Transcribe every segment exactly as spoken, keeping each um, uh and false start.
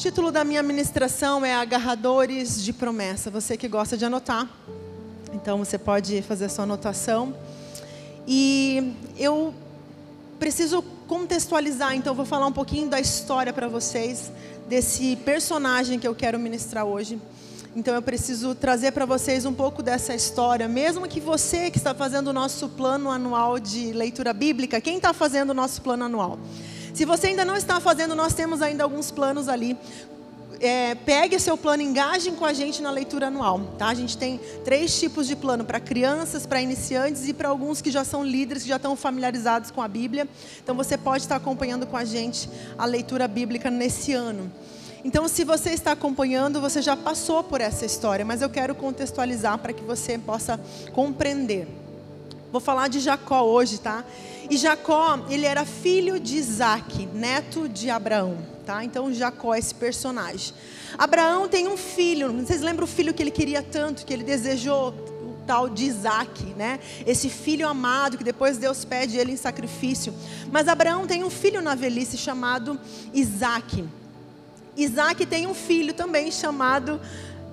O título da minha ministração é Agarradores de Promessa. Você que gosta de anotar, então você pode fazer a sua anotação. E eu preciso contextualizar, então eu vou falar um pouquinho da história para vocês, desse personagem que eu quero ministrar hoje. Então eu preciso trazer para vocês um pouco dessa história, mesmo que você que está fazendo o nosso plano anual de leitura bíblica, quem está fazendo o nosso plano anual? Se você ainda não está fazendo, nós temos ainda alguns planos ali. É, pegue seu plano, engajem com a gente na leitura anual, tá? A gente tem três tipos de plano, para crianças, para iniciantes e para alguns que já são líderes, que já estão familiarizados com a Bíblia. Então você pode estar acompanhando com a gente a leitura bíblica nesse ano. Então, se você está acompanhando, você já passou por essa história, mas eu quero contextualizar para que você possa compreender. Vou falar de Jacó hoje, tá? E Jacó, ele era filho de Isaac, neto de Abraão, tá? Então Jacó é esse personagem. Abraão tem um filho, vocês lembram o filho que ele queria tanto, que ele desejou, o tal de Isaac, né? Esse filho amado que depois Deus pede ele em sacrifício. Mas Abraão tem um filho na velhice chamado Isaac. Isaac tem um filho também chamado...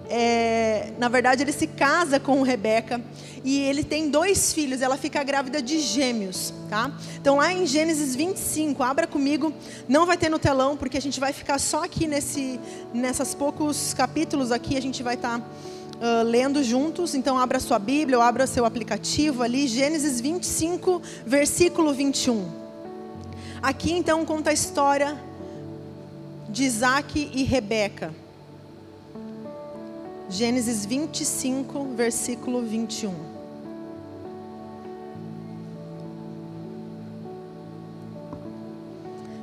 É, na verdade ele se casa com Rebeca e ele tem dois filhos, ela fica grávida de gêmeos, tá? Então lá em Gênesis vinte e cinco, abra comigo, não vai ter no telão porque a gente vai ficar só aqui nesse, nessas poucos capítulos aqui, a gente vai estar tá, uh, lendo juntos. Então abra sua Bíblia ou abra seu aplicativo ali, Gênesis vinte e cinco, versículo vinte e um. Aqui então conta a história de Isaac e Rebeca. Gênesis vinte e cinco, versículo vinte e um.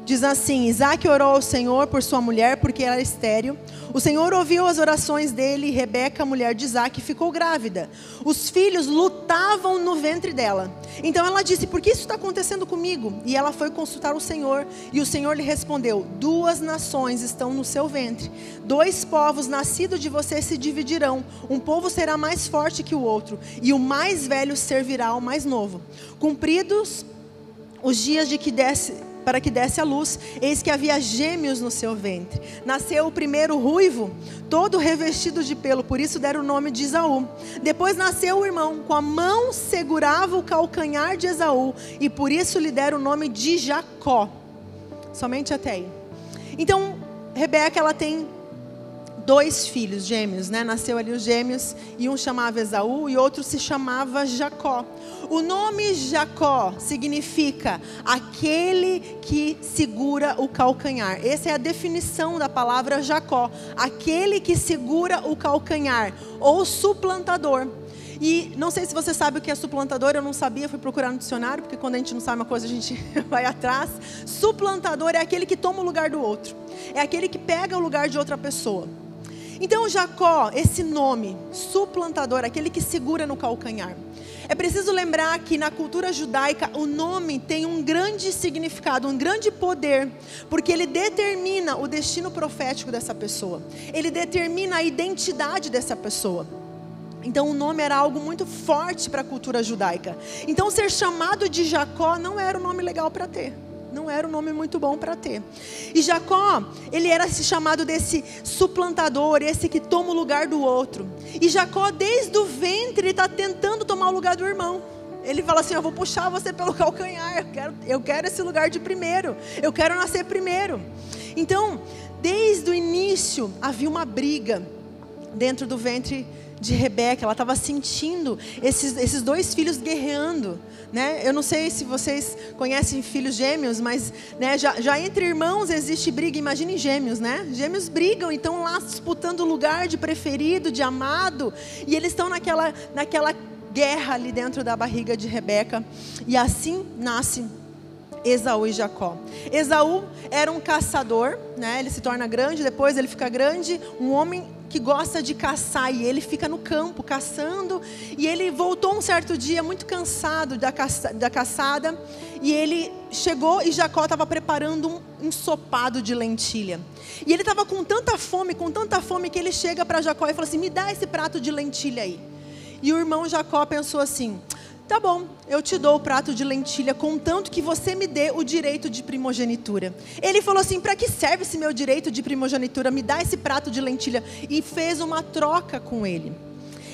Diz assim: Isaque orou ao Senhor por sua mulher, porque era estéril. O Senhor ouviu as orações dele e Rebeca, mulher de Isaque, ficou grávida. Os filhos lutavam no ventre dela. Então ela disse: por que isso está acontecendo comigo? E ela foi consultar o Senhor, e o Senhor lhe respondeu: duas nações estão no seu ventre, dois povos nascidos de você se dividirão, um povo será mais forte que o outro, e o mais velho servirá ao mais novo. Cumpridos os dias de que desse, para que desse a luz, eis que havia gêmeos no seu ventre. Nasceu o primeiro ruivo, todo revestido de pelo, por isso deram o nome de Esaú. Depois nasceu o irmão, com a mão segurava o calcanhar de Esaú, e por isso lhe deram o nome de Jacó. Somente até aí. Então, Rebeca, ela tem dois filhos gêmeos, né? Nasceu ali os gêmeos, e um chamava Esaú e outro se chamava Jacó. O nome Jacó significa aquele que segura o calcanhar. Essa é a definição da palavra Jacó, aquele que segura o calcanhar, ou suplantador. E não sei se você sabe o que é suplantador, eu não sabia, fui procurar no dicionário, porque quando a gente não sabe uma coisa a gente vai atrás. Suplantador é aquele que toma o lugar do outro, é aquele que pega o lugar de outra pessoa. Então Jacó, esse nome, suplantador, aquele que segura no calcanhar. É preciso lembrar que na cultura judaica o nome tem um grande significado, um grande poder, porque ele determina o destino profético dessa pessoa, ele determina a identidade dessa pessoa. Então o nome era algo muito forte para a cultura judaica. Então ser chamado de Jacó não era um nome legal para ter, não era um nome muito bom para ter. E Jacó, ele era chamado desse suplantador, esse que toma o lugar do outro. E Jacó, desde o ventre, ele está tentando tomar o lugar do irmão. Ele fala assim: eu vou puxar você pelo calcanhar, eu quero, eu quero esse lugar de primeiro, eu quero nascer primeiro. Então, desde o início, havia uma briga dentro do ventre de Rebeca. Ela estava sentindo esses, esses dois filhos guerreando, né? Eu não sei se vocês conhecem filhos gêmeos, mas né, já, já entre irmãos existe briga, imagine gêmeos, né? Gêmeos brigam e estão lá disputando o lugar de preferido, de amado, e eles estão naquela, naquela guerra ali dentro da barriga de Rebeca, e assim nasce Esaú e Jacó. Esaú era um caçador, né? Ele se torna grande, depois ele fica grande, um homem que gosta de caçar, e ele fica no campo caçando, e ele voltou um certo dia muito cansado da, caça, da caçada, e ele chegou e Jacó estava preparando um ensopado de lentilha, e ele estava com tanta fome, com tanta fome, que ele chega para Jacó e fala assim: me dá esse prato de lentilha aí. E o irmão Jacó pensou assim: Tá bom, eu te dou o prato de lentilha, contanto que você me dê o direito de primogenitura. Ele falou assim, para que serve esse meu direito de primogenitura? Me dá esse prato de lentilha. E fez uma troca com ele.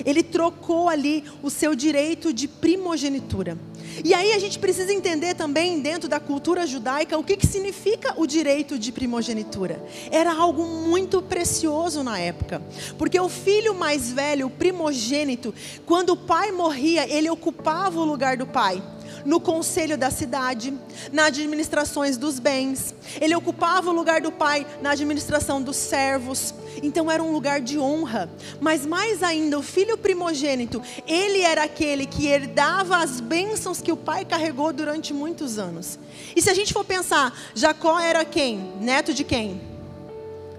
Ele trocou ali o seu direito de primogenitura. E aí a gente precisa entender também, dentro da cultura judaica, o que, que significa o direito de primogenitura. Era algo muito precioso na época, porque o filho mais velho, o primogênito, quando o pai morria, ele ocupava o lugar do pai no conselho da cidade, nas administrações dos bens. Ele ocupava o lugar do pai na administração dos servos. Então era um lugar de honra. Mas mais ainda, o filho primogênito, ele era aquele que herdava as bênçãos que o pai carregou durante muitos anos. E se a gente for pensar, Jacó era quem? Neto de quem?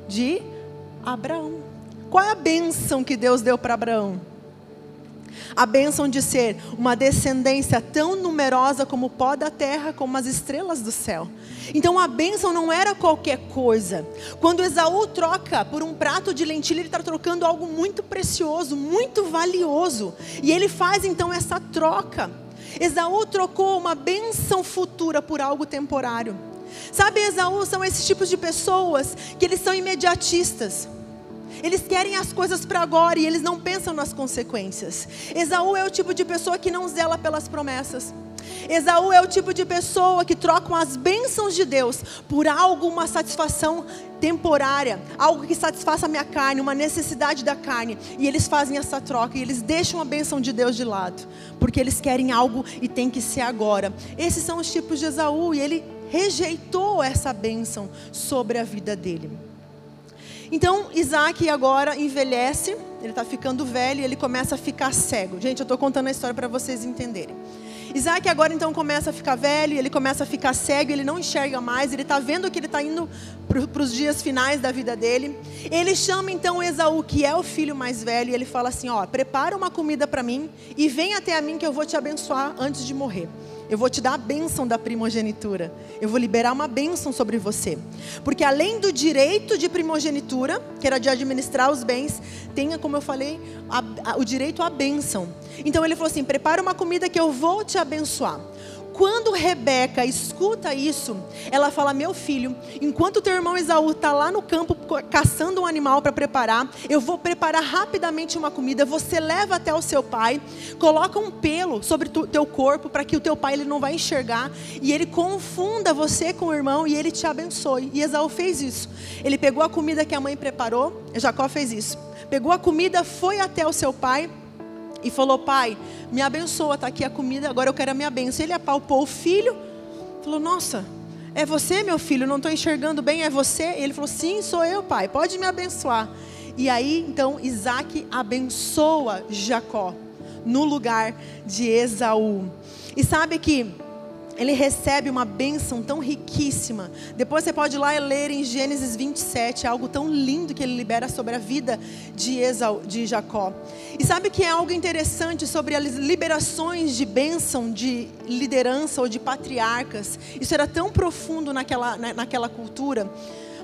De Abraão. Qual é a bênção que Deus deu para Abraão? A bênção de ser uma descendência tão numerosa como o pó da terra, como as estrelas do céu. Então a bênção não era qualquer coisa. Quando Esaú troca por um prato de lentilha, ele está trocando algo muito precioso, muito valioso. E ele faz então essa troca. Esaú trocou uma bênção futura por algo temporário. Sabe, Esaú são esses tipos de pessoas que eles são imediatistas. Eles querem as coisas para agora e eles não pensam nas consequências. Esaú é o tipo de pessoa que não zela pelas promessas. Esaú é o tipo de pessoa que troca as bênçãos de Deus por algo, uma satisfação temporária, algo que satisfaça a minha carne, uma necessidade da carne. E eles fazem essa troca e eles deixam a bênção de Deus de lado, porque eles querem algo e tem que ser agora. Esses são os tipos de Esaú e ele rejeitou essa bênção sobre a vida dele. Então, Isaac agora envelhece, ele está ficando velho e ele começa a ficar cego. Gente, eu estou contando a história para vocês entenderem. Isaac agora então começa a ficar velho, ele começa a ficar cego, ele não enxerga mais, ele está vendo que ele está indo para os dias finais da vida dele. Ele chama então Esaú, que é o filho mais velho, e ele fala assim, ó, prepara uma comida para mim e vem até a mim que eu vou te abençoar antes de morrer. Eu vou te dar a bênção da primogenitura. Eu vou liberar uma bênção sobre você. Porque além do direito de primogenitura, que era de administrar os bens, tenha, como eu falei, a, a, o direito à bênção. Então ele falou assim, prepara uma comida que eu vou te abençoar. Quando Rebeca escuta isso, ela fala, meu filho, enquanto teu irmão Esaú está lá no campo caçando um animal para preparar, eu vou preparar rapidamente uma comida, você leva até o seu pai, coloca um pelo sobre o teu corpo, para que o teu pai ele não vai enxergar, e ele confunda você com o irmão e ele te abençoe. E Esaú fez isso, ele pegou a comida que a mãe preparou, Jacó fez isso, pegou a comida, foi até o seu pai, e falou, pai, me abençoa, está aqui a comida, agora eu quero a minha bênção. Ele apalpou o filho, falou, nossa, é você meu filho, não estou enxergando bem, é você? Ele falou, sim, sou eu pai, pode me abençoar. E aí então Isaac abençoa Jacó, no lugar de Esaú. E sabe que ele recebe uma bênção tão riquíssima. Depois você pode ir lá e ler em Gênesis vinte e sete, algo tão lindo que ele libera sobre a vida de Esaú, de Jacó. E sabe que é algo interessante sobre as liberações de bênção, de liderança ou de patriarcas? Isso era tão profundo naquela, na, naquela cultura.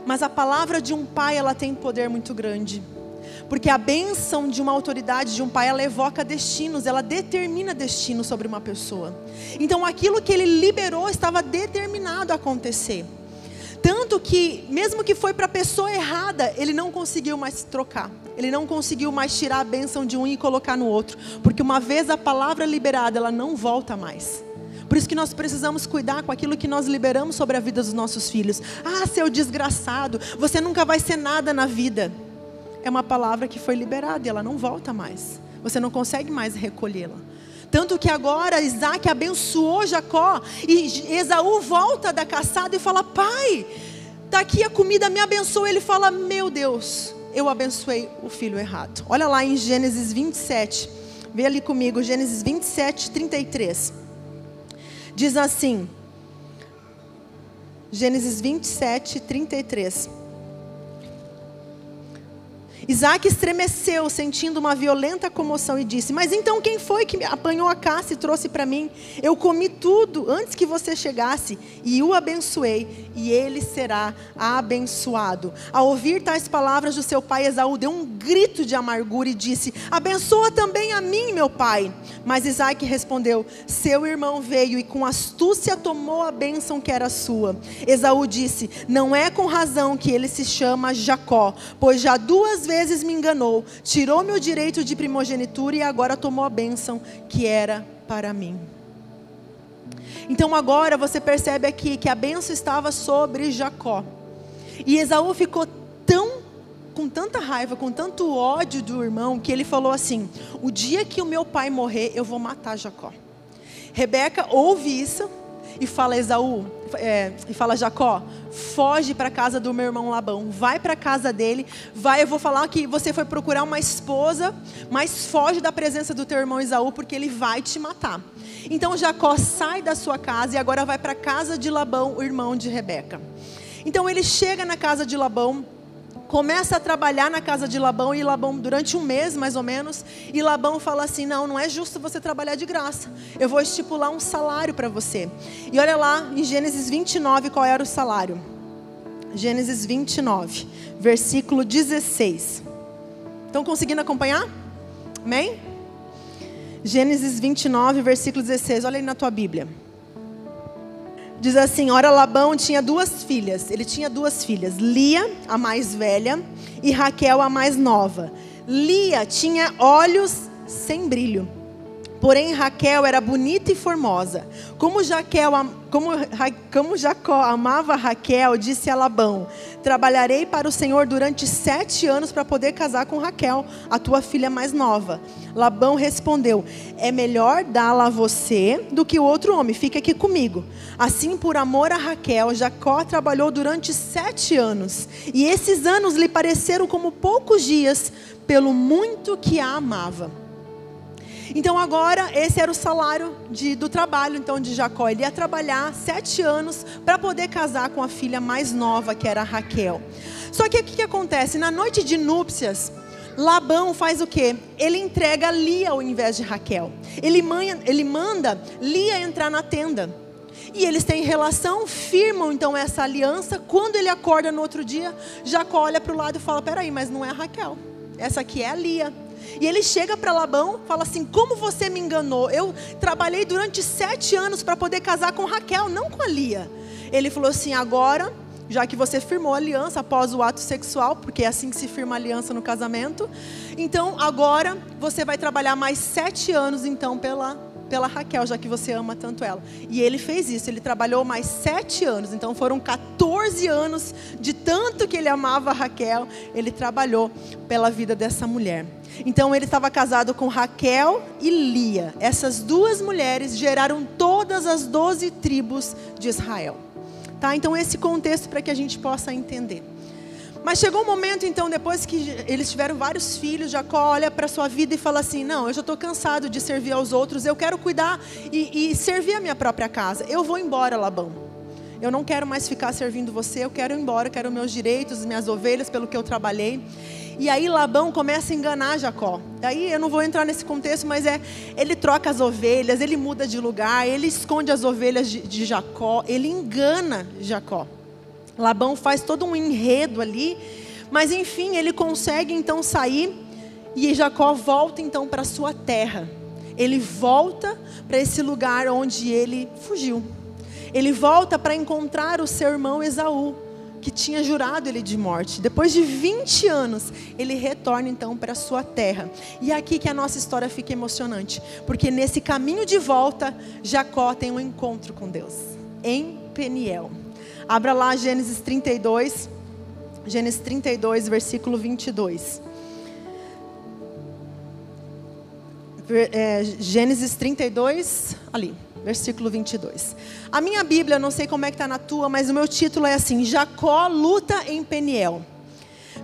Mas a palavra de um pai, ela tem poder muito grande. Porque a bênção de uma autoridade, de um pai, ela evoca destinos, ela determina destino sobre uma pessoa. Então aquilo que ele liberou estava determinado a acontecer. Tanto que, mesmo que foi para a pessoa errada, ele não conseguiu mais trocar. Ele não conseguiu mais tirar a bênção de um e colocar no outro. Porque uma vez a palavra liberada, ela não volta mais. Por isso que nós precisamos cuidar com aquilo que nós liberamos sobre a vida dos nossos filhos. Ah, seu desgraçado, você nunca vai ser nada na vida. É uma palavra que foi liberada e ela não volta mais. Você não consegue mais recolhê-la. Tanto que agora Isaac abençoou Jacó e Esaú volta da caçada e fala, pai, está aqui a comida, me abençoa. Ele fala, meu Deus, eu abençoei o filho errado. Olha lá em Gênesis vinte e sete, vê ali comigo, Gênesis vinte e sete, trinta e três. Diz assim, Gênesis vinte e sete, trinta e três. Isaac estremeceu, sentindo uma violenta comoção, e disse: mas então quem foi que apanhou a caça e trouxe para mim? Eu comi tudo antes que você chegasse e o abençoei, e ele será abençoado. Ao ouvir tais palavras do seu pai, Esaú deu um grito de amargura e disse: abençoa também a mim, meu pai. Mas Isaac respondeu: seu irmão veio e com astúcia tomou a bênção que era sua. Esaú disse: não é com razão que ele se chama Jacó, pois já duas vezes me enganou, tirou meu direito de primogenitura e agora tomou a bênção que era para mim. Então agora você percebe aqui que a bênção estava sobre Jacó, e Esaú ficou tão com tanta raiva, com tanto ódio do irmão, que ele falou assim: o dia que o meu pai morrer, eu vou matar Jacó. Rebeca ouve isso e fala a Esaú, é, e fala a Jacó: foge para a casa do meu irmão Labão, vai para a casa dele, vai, eu vou falar que você foi procurar uma esposa, mas foge da presença do teu irmão Esaú, porque ele vai te matar. Então Jacó sai da sua casa e agora vai para a casa de Labão, o irmão de Rebeca. Então ele chega na casa de Labão, começa a trabalhar na casa de Labão, e Labão durante um mês mais ou menos, e Labão fala assim: não, não é justo você trabalhar de graça, eu vou estipular um salário para você. E olha lá em Gênesis vinte e nove qual era o salário. Gênesis vinte e nove, versículo dezesseis. Estão conseguindo acompanhar? Amém? Gênesis vinte e nove, versículo dezesseis, olha aí na tua Bíblia. Diz assim: ora, Labão tinha duas filhas, ele tinha duas filhas, Lia, a mais velha, e Raquel, a mais nova. Lia tinha olhos sem brilho, porém Raquel era bonita e formosa. Como, Jaquel, como, como Jacó amava Raquel, disse a Labão: trabalharei para o Senhor durante sete anos para poder casar com Raquel, a tua filha mais nova. Labão respondeu: é melhor dá-la a você do que o outro homem, fica aqui comigo. Assim, por amor a Raquel, Jacó trabalhou durante sete anos, e esses anos lhe pareceram como poucos dias, pelo muito que a amava. Então agora esse era o salário de, do trabalho então de Jacó. Ele ia trabalhar sete anos para poder casar com a filha mais nova, que era Raquel. Só que o que, que acontece? Na noite de núpcias, Labão faz o quê? Ele entrega Lia ao invés de Raquel. Ele, manha, ele manda Lia entrar na tenda. E eles têm relação, firmam então essa aliança. Quando ele acorda no outro dia, Jacó olha para o lado e fala: peraí, mas não é a Raquel, essa aqui é a Lia. E ele chega para Labão, fala assim: como você me enganou? Eu trabalhei durante sete anos para poder casar com Raquel, não com a Lia. Ele falou assim: agora, já que você firmou a aliança após o ato sexual, porque é assim que se firma a aliança no casamento, então agora você vai trabalhar mais sete anos então pela pela Raquel, já que você ama tanto ela. E ele fez isso, ele trabalhou mais sete anos, então foram quatorze anos de tanto que ele amava a Raquel, ele trabalhou pela vida dessa mulher. Então ele estava casado com Raquel e Lia. Essas duas mulheres geraram todas as doze tribos de Israel. Tá? Então esse contexto para que a gente possa entender. Mas chegou um momento então, depois que eles tiveram vários filhos, Jacó olha para a sua vida e fala assim: não, eu já estou cansado de servir aos outros, eu quero cuidar e, e servir a minha própria casa. Eu vou embora, Labão. Eu não quero mais ficar servindo você, eu quero ir embora, eu quero meus direitos, minhas ovelhas, pelo que eu trabalhei. E aí Labão começa a enganar Jacó. Daí eu não vou entrar nesse contexto, mas é, ele troca as ovelhas, ele muda de lugar, ele esconde as ovelhas de, de Jacó, ele engana Jacó. Labão faz todo um enredo ali, mas enfim, ele consegue então sair, e Jacó volta então para sua terra. Ele volta para esse lugar onde ele fugiu. Ele volta para encontrar o seu irmão Esaú, que tinha jurado ele de morte. Depois de vinte anos, ele retorna então para sua terra. E é aqui que a nossa história fica emocionante, porque nesse caminho de volta, Jacó tem um encontro com Deus, em Peniel. Abra lá Gênesis trinta e dois, Gênesis trinta e dois, versículo vinte e dois. É, Gênesis trinta e dois, ali. Versículo vinte e dois. A minha Bíblia, não sei como é que está na tua, mas o meu título é assim: Jacó luta em Peniel.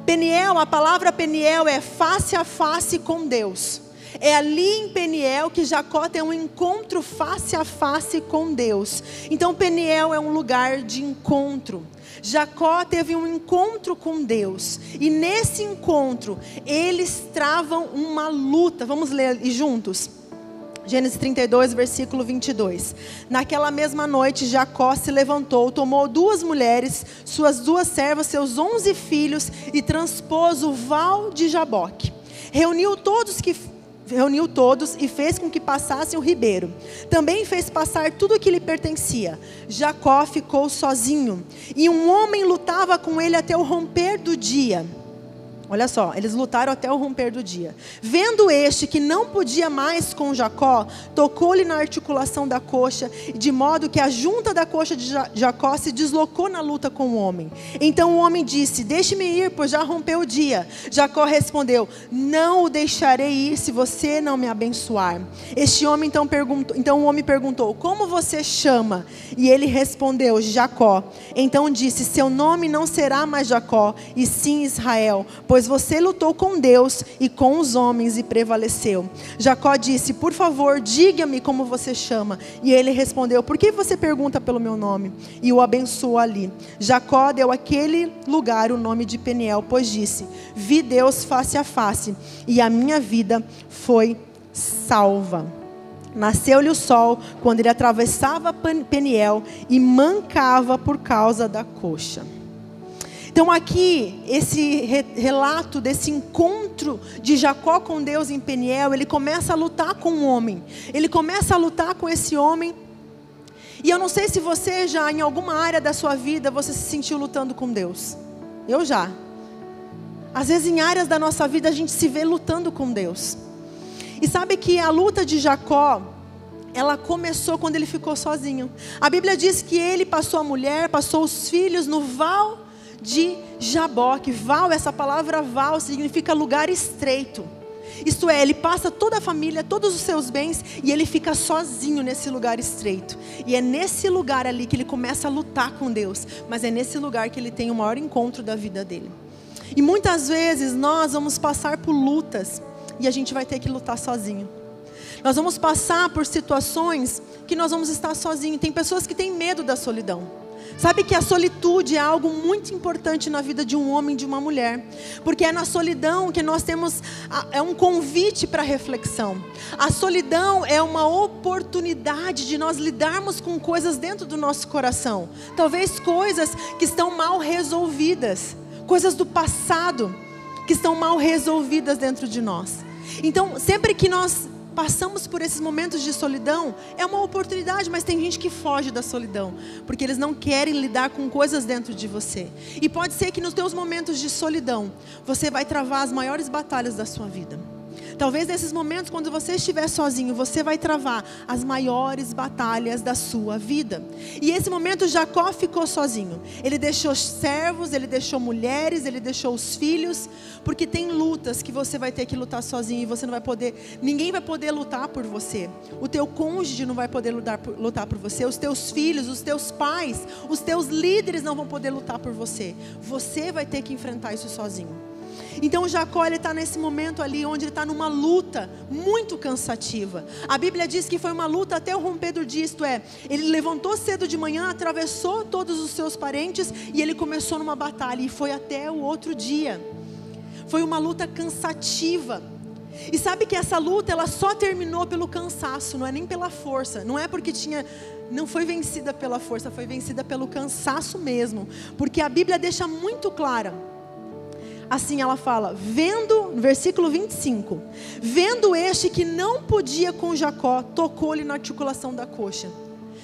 Peniel, a palavra Peniel é face a face com Deus. É ali em Peniel que Jacó tem um encontro face a face com Deus. Então Peniel é um lugar de encontro. Jacó teve um encontro com Deus, e nesse encontro eles travam uma luta. Vamos ler e juntos? Gênesis trinta e dois, versículo vinte e dois. Naquela mesma noite, Jacó se levantou, tomou duas mulheres, suas duas servas, seus onze filhos, e transpôs o Vale de Jaboque. Reuniu todos que Reuniu todos e fez com que passassem o ribeiro. Também fez passar tudo o que lhe pertencia. Jacó ficou sozinho, e um homem lutava com ele até o romper do dia. Olha só, eles lutaram até o romper do dia. Vendo este que não podia mais com Jacó, tocou-lhe na articulação da coxa, de modo que a junta da coxa de Jacó se deslocou na luta com o homem. Então o homem disse: deixe-me ir, pois já rompeu o dia. Jacó respondeu: não o deixarei ir se você não me abençoar. Este homem então perguntou, então o homem perguntou: como você chama? E ele respondeu: Jacó. Então disse: seu nome não será mais Jacó, e sim Israel, pois você lutou com Deus e com os homens e prevaleceu. Jacó disse: por favor, diga-me como você chama. E ele respondeu: por que você pergunta pelo meu nome? E o abençoou ali. Jacó deu àquele lugar o nome de Peniel, pois disse: vi Deus face a face, e a minha vida foi salva. Nasceu-lhe o sol quando ele atravessava Peniel, e mancava por causa da coxa. Então aqui, esse re- relato desse encontro de Jacó com Deus em Peniel, ele começa a lutar com um homem, ele começa a lutar com esse homem. E eu não sei se você já, em alguma área da sua vida, você se sentiu lutando com Deus. Eu já. Às vezes em áreas da nossa vida a gente se vê lutando com Deus. E sabe que a luta de Jacó, ela começou quando ele ficou sozinho. A Bíblia diz que ele passou a mulher, passou os filhos no Vale de Jaboque. Val, essa palavra Val significa lugar estreito. Isto é, ele passa toda a família, todos os seus bens, e ele fica sozinho nesse lugar estreito. E é nesse lugar ali que ele começa a lutar com Deus, mas é nesse lugar que ele tem o maior encontro da vida dele. E muitas vezes nós vamos passar por lutas, e a gente vai ter que lutar sozinho. Nós vamos passar por situações que nós vamos estar sozinhos. Tem pessoas que têm medo da solidão. Sabe que a solitude é algo muito importante na vida de um homem e de uma mulher, porque é na solidão que nós temos a, é um convite para reflexão. A solidão é uma oportunidade de nós lidarmos com coisas dentro do nosso coração, talvez coisas que estão mal resolvidas, coisas do passado que estão mal resolvidas dentro de nós. Então, sempre que nós passamos por esses momentos de solidão, é uma oportunidade, mas tem gente que foge da solidão, porque eles não querem lidar com coisas dentro de você. E pode ser que nos teus momentos de solidão, você vai travar as maiores batalhas da sua vida. Talvez nesses momentos, quando você estiver sozinho, você vai travar as maiores batalhas da sua vida. E esse momento Jacó ficou sozinho. Ele deixou servos, ele deixou mulheres, ele deixou os filhos, porque tem lutas que você vai ter que lutar sozinho, e você não vai poder, ninguém vai poder lutar por você. O teu cônjuge não vai poder lutar por, lutar por você, os teus filhos, os teus pais, os teus líderes não vão poder lutar por você. Você vai ter que enfrentar isso sozinho. Então Jacó, ele está nesse momento ali onde ele está numa luta muito cansativa. A Bíblia diz que foi uma luta até o romper do dia, isto é, ele levantou cedo de manhã, atravessou todos os seus parentes, e ele começou numa batalha, e foi até o outro dia. Foi uma luta cansativa. E sabe que essa luta, ela só terminou pelo cansaço, não é nem pela força, não é porque tinha... Não foi vencida pela força, foi vencida pelo cansaço mesmo, porque a Bíblia deixa muito clara. Assim ela fala, vendo, versículo vinte e cinco, vendo este que não podia com Jacó, tocou-lhe na articulação da coxa.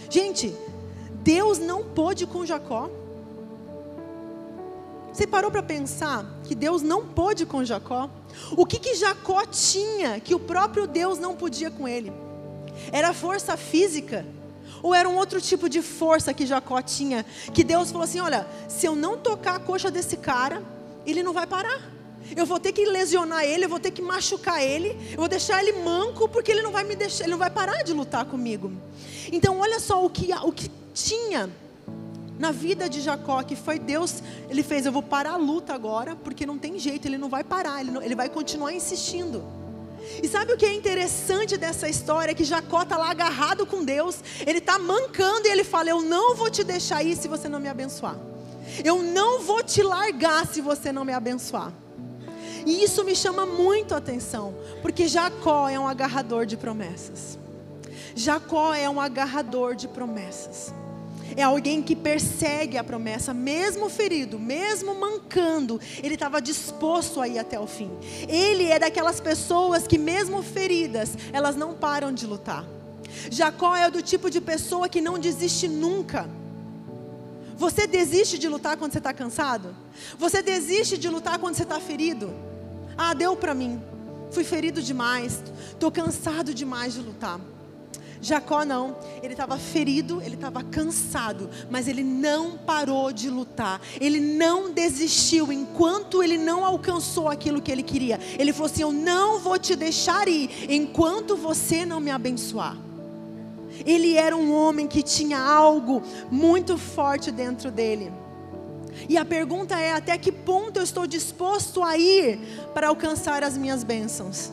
Gente, Deus não pôde com Jacó. Você parou para pensar que Deus não pôde com Jacó? O que que Jacó tinha que o próprio Deus não podia com ele? Era força física? Ou era um outro tipo de força que Jacó tinha, que Deus falou assim: olha, se eu não tocar a coxa desse cara, ele não vai parar, eu vou ter que lesionar ele, eu vou ter que machucar ele, eu vou deixar ele manco, porque ele não vai me deixar, ele não vai parar de lutar comigo. Então olha só o que, o que tinha na vida de Jacó, que foi Deus, ele fez: eu vou parar a luta agora, porque não tem jeito, ele não vai parar, ele, não, ele vai continuar insistindo. E sabe o que é interessante dessa história? Que Jacó está lá agarrado com Deus, ele está mancando e ele fala: eu não vou te deixar ir se você não me abençoar, eu não vou te largar se você não me abençoar. E isso me chama muito a atenção, porque Jacó é um agarrador de promessas. Jacó é um agarrador de promessas. É alguém que persegue a promessa, mesmo ferido, mesmo mancando, ele estava disposto a ir até o fim. Ele é daquelas pessoas que, mesmo feridas, elas não param de lutar. Jacó é do tipo de pessoa que não desiste nunca. Você desiste de lutar quando você está cansado? Você desiste de lutar quando você está ferido? Ah, deu para mim, fui ferido demais, estou cansado demais de lutar. Jacó não, ele estava ferido, ele estava cansado, mas ele não parou de lutar, ele não desistiu enquanto ele não alcançou aquilo que ele queria. Ele falou assim: eu não vou te deixar ir enquanto você não me abençoar. Ele era um homem que tinha algo muito forte dentro dele. E a pergunta é: até que ponto eu estou disposto a ir para alcançar as minhas bênçãos?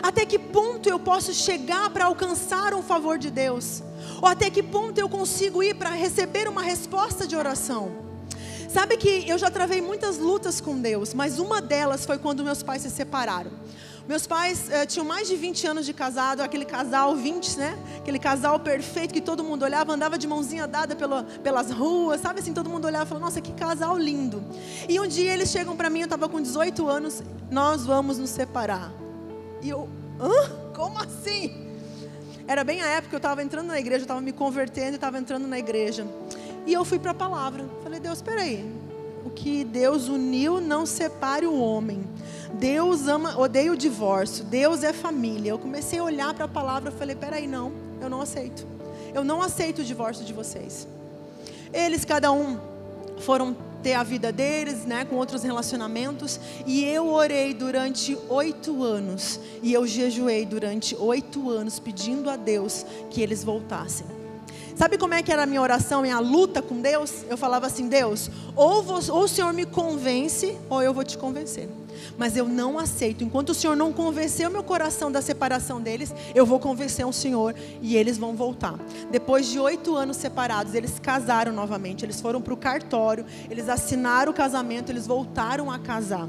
Até que ponto eu posso chegar para alcançar um favor de Deus? Ou até que ponto eu consigo ir para receber uma resposta de oração? Sabe que eu já travei muitas lutas com Deus, mas uma delas foi quando meus pais se separaram. Meus pais eh, tinham mais de vinte anos de casado, aquele casal vinte, né? Aquele casal perfeito que todo mundo olhava, andava de mãozinha dada pela, pelas ruas, sabe assim? Todo mundo olhava e falava: nossa, que casal lindo. E um dia eles chegam para mim, eu estava com dezoito anos: nós vamos nos separar. E eu, hã? Como assim? Era bem a época que eu estava entrando na igreja, eu estava me convertendo e estava entrando na igreja. E eu fui para a palavra. Falei: Deus, peraí. O que Deus uniu não separe o homem. Deus ama, odeia o divórcio. Deus é família. Eu comecei a olhar para a palavra e falei: peraí, não, eu não aceito. Eu não aceito o divórcio de vocês. Eles, cada um, foram ter a vida deles, né, com outros relacionamentos, e eu orei durante oito anos, e eu jejuei durante oito anos, pedindo a Deus que eles voltassem. Sabe como é que era a minha oração, minha luta com Deus? Eu falava assim: Deus, ou, vos, ou o Senhor me convence, ou eu vou te convencer, mas eu não aceito, enquanto o Senhor não convenceu meu coração da separação deles, eu vou convencer o Senhor e eles vão voltar. Depois de oito anos separados, eles casaram novamente, eles foram para o cartório, eles assinaram o casamento, eles voltaram a casar.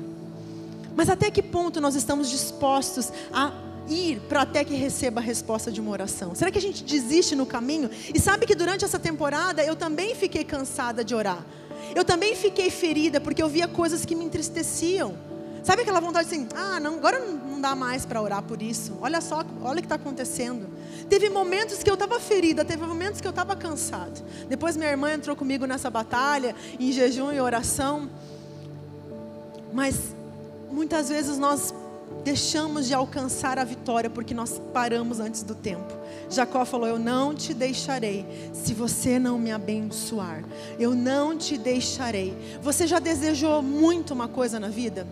Mas até que ponto nós estamos dispostos a ir para até que receba a resposta de uma oração? Será que a gente desiste no caminho? E sabe que durante essa temporada eu também fiquei cansada de orar, eu também fiquei ferida, porque eu via coisas que me entristeciam. Sabe aquela vontade assim: ah, não, agora não dá mais para orar por isso, olha só, olha o que está acontecendo. Teve momentos que eu estava ferida, teve momentos que eu estava cansado. Depois minha irmã entrou comigo nessa batalha, em jejum e oração. Mas muitas vezes nós deixamos de alcançar a vitória porque nós paramos antes do tempo. Jacó falou: eu não te deixarei se você não me abençoar, eu não te deixarei. Você já desejou muito uma coisa na vida?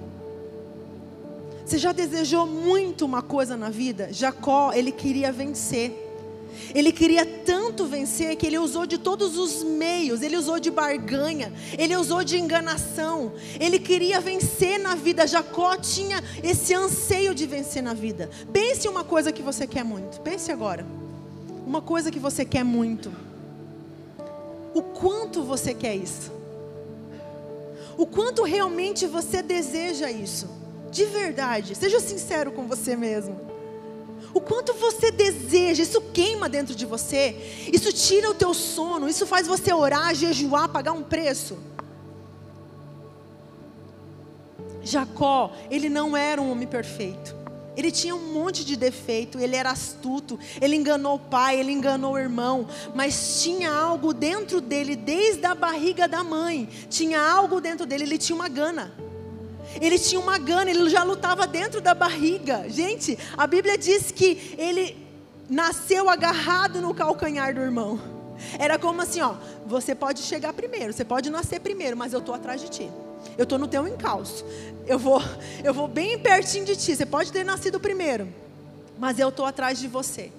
Você já desejou muito uma coisa na vida? Jacó, ele queria vencer. Ele queria tanto vencer que ele usou de todos os meios. Ele usou de barganha, ele usou de enganação. Ele queria vencer na vida. Jacó tinha esse anseio de vencer na vida. Pense em uma coisa que você quer muito. Pense agora. Uma coisa que você quer muito. O quanto você quer isso? O quanto realmente você deseja isso? De verdade, seja sincero com você mesmo. O quanto você deseja, isso queima dentro de você, isso tira o teu sono, isso faz você orar, jejuar, pagar um preço. Jacó, ele não era um homem perfeito. Ele tinha um monte de defeito, ele era astuto, ele enganou o pai, ele enganou o irmão, mas tinha algo dentro dele, desde a barriga da mãe, tinha algo dentro dele, ele tinha uma gana. Ele tinha uma gana, ele já lutava dentro da barriga. Gente, a Bíblia diz que ele nasceu agarrado no calcanhar do irmão. Era como assim, ó: você pode chegar primeiro, você pode nascer primeiro, mas eu estou atrás de ti, eu estou no teu encalço, eu vou, eu vou bem pertinho de ti. Você pode ter nascido primeiro, mas eu estou atrás de você.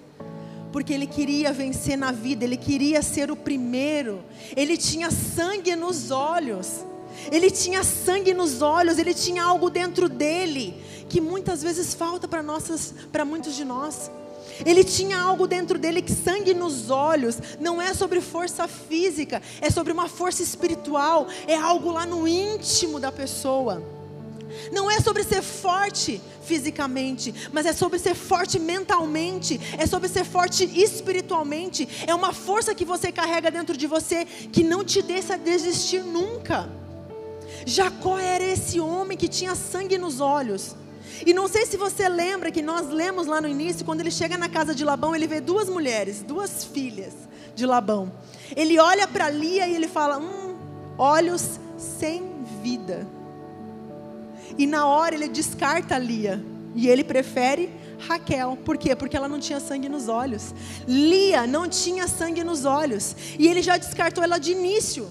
Porque ele queria vencer na vida, ele queria ser o primeiro. Ele tinha sangue nos olhos. Ele tinha sangue nos olhos, ele tinha algo dentro dele, que muitas vezes falta para nossas, para muitos de nós. Ele tinha algo dentro dele, que sangue nos olhos, não é sobre força física, é sobre uma força espiritual, é algo lá no íntimo da pessoa. Não é sobre ser forte fisicamente, mas é sobre ser forte mentalmente, é sobre ser forte espiritualmente. É uma força que você carrega dentro de você, que não te deixa desistir nunca. Jacó era esse homem que tinha sangue nos olhos. E não sei se você lembra que nós lemos lá no início, quando ele chega na casa de Labão, ele vê duas mulheres, duas filhas de Labão. Ele olha para Lia e ele fala, hum, olhos sem vida. E na hora ele descarta a Lia, e ele prefere Raquel. Por quê? Porque ela não tinha sangue nos olhos. Lia não tinha sangue nos olhos, e ele já descartou ela de início.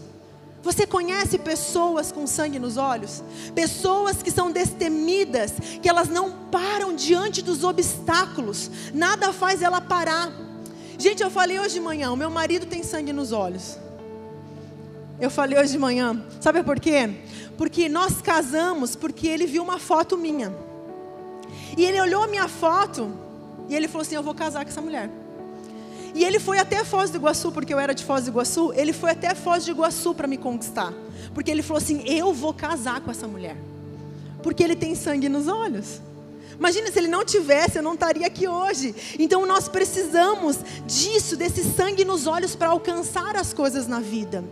Você conhece pessoas com sangue nos olhos? Pessoas que são destemidas, que elas não param diante dos obstáculos, nada faz ela parar. Gente, eu falei hoje de manhã, o meu marido tem sangue nos olhos. Eu falei hoje de manhã, sabe por quê? Porque nós casamos, porque ele viu uma foto minha. E ele olhou a minha foto, e ele falou assim, eu vou casar com essa mulher. E ele foi até Foz do Iguaçu, porque eu era de Foz do Iguaçu, ele foi até Foz do Iguaçu para me conquistar. Porque ele falou assim, eu vou casar com essa mulher. Porque ele tem sangue nos olhos. Imagina, se ele não tivesse, eu não estaria aqui hoje. Então nós precisamos disso, desse sangue nos olhos, para alcançar as coisas na vida.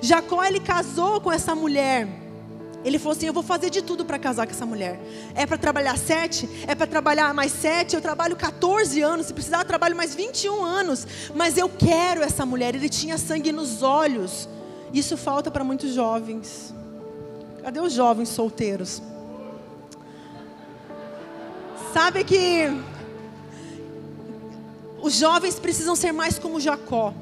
Jacó, ele casou com essa mulher. Ele falou assim, eu vou fazer de tudo para casar com essa mulher. É para trabalhar sete? É para trabalhar mais sete? Eu trabalho quatorze anos, se precisar eu trabalho mais vinte e um anos. Mas eu quero essa mulher. Ele tinha sangue nos olhos. Isso falta para muitos jovens. Cadê os jovens solteiros? Sabe que os jovens precisam ser mais como Jacó.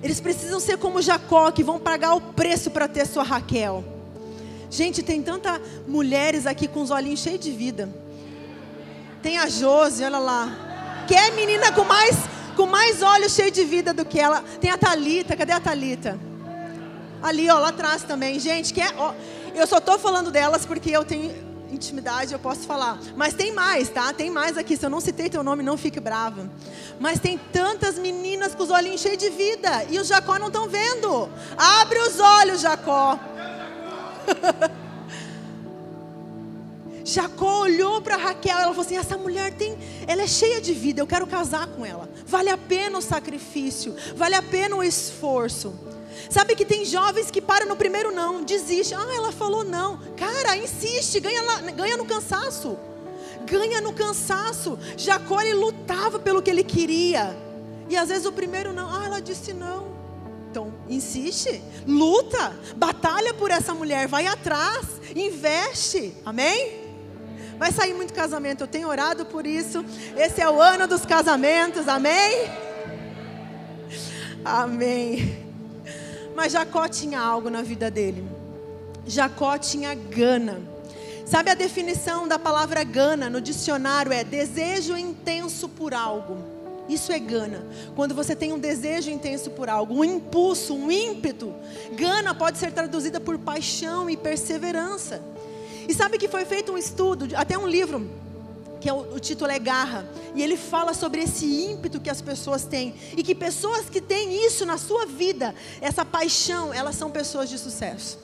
Eles precisam ser como Jacó, que vão pagar o preço para ter sua Raquel. Gente, tem tantas mulheres aqui com os olhinhos cheios de vida. Tem a Josi, olha lá. Que é menina com mais, com mais olhos cheios de vida do que ela. Tem a Thalita, cadê a Thalita? Ali, ó, lá atrás também. Gente, que é, ó, eu só tô falando delas porque eu tenho intimidade, eu posso falar. Mas tem mais, tá? Tem mais aqui. Se eu não citei teu nome, não fique brava. Mas tem tantas meninas com os olhinhos cheios de vida. E os Jacó não estão vendo. Abre os olhos, Jacó. Jacó olhou para Raquel, ela falou assim, essa mulher tem, ela é cheia de vida, eu quero casar com ela. Vale a pena o sacrifício, vale a pena o esforço. Sabe que tem jovens que param no primeiro não, desiste. Ah, ela falou não. Cara, insiste, ganha, lá, ganha no cansaço. Ganha no cansaço. Jacó, ele lutava pelo que ele queria. E às vezes o primeiro não, ah, ela disse não. Então, insiste, luta, batalha por essa mulher, vai atrás, investe, amém? Vai sair muito casamento, eu tenho orado por isso, esse é o ano dos casamentos, amém? Amém. Mas Jacó tinha algo na vida dele, Jacó tinha gana. Sabe a definição da palavra gana no dicionário? É desejo intenso por algo. Isso é gana, quando você tem um desejo intenso por algo, um impulso, um ímpeto. Gana pode ser traduzida por paixão e perseverança. E sabe que foi feito um estudo, até um livro, que é o, o título é Garra. E ele fala sobre esse ímpeto que as pessoas têm. E que pessoas que têm isso na sua vida, essa paixão, elas são pessoas de sucesso.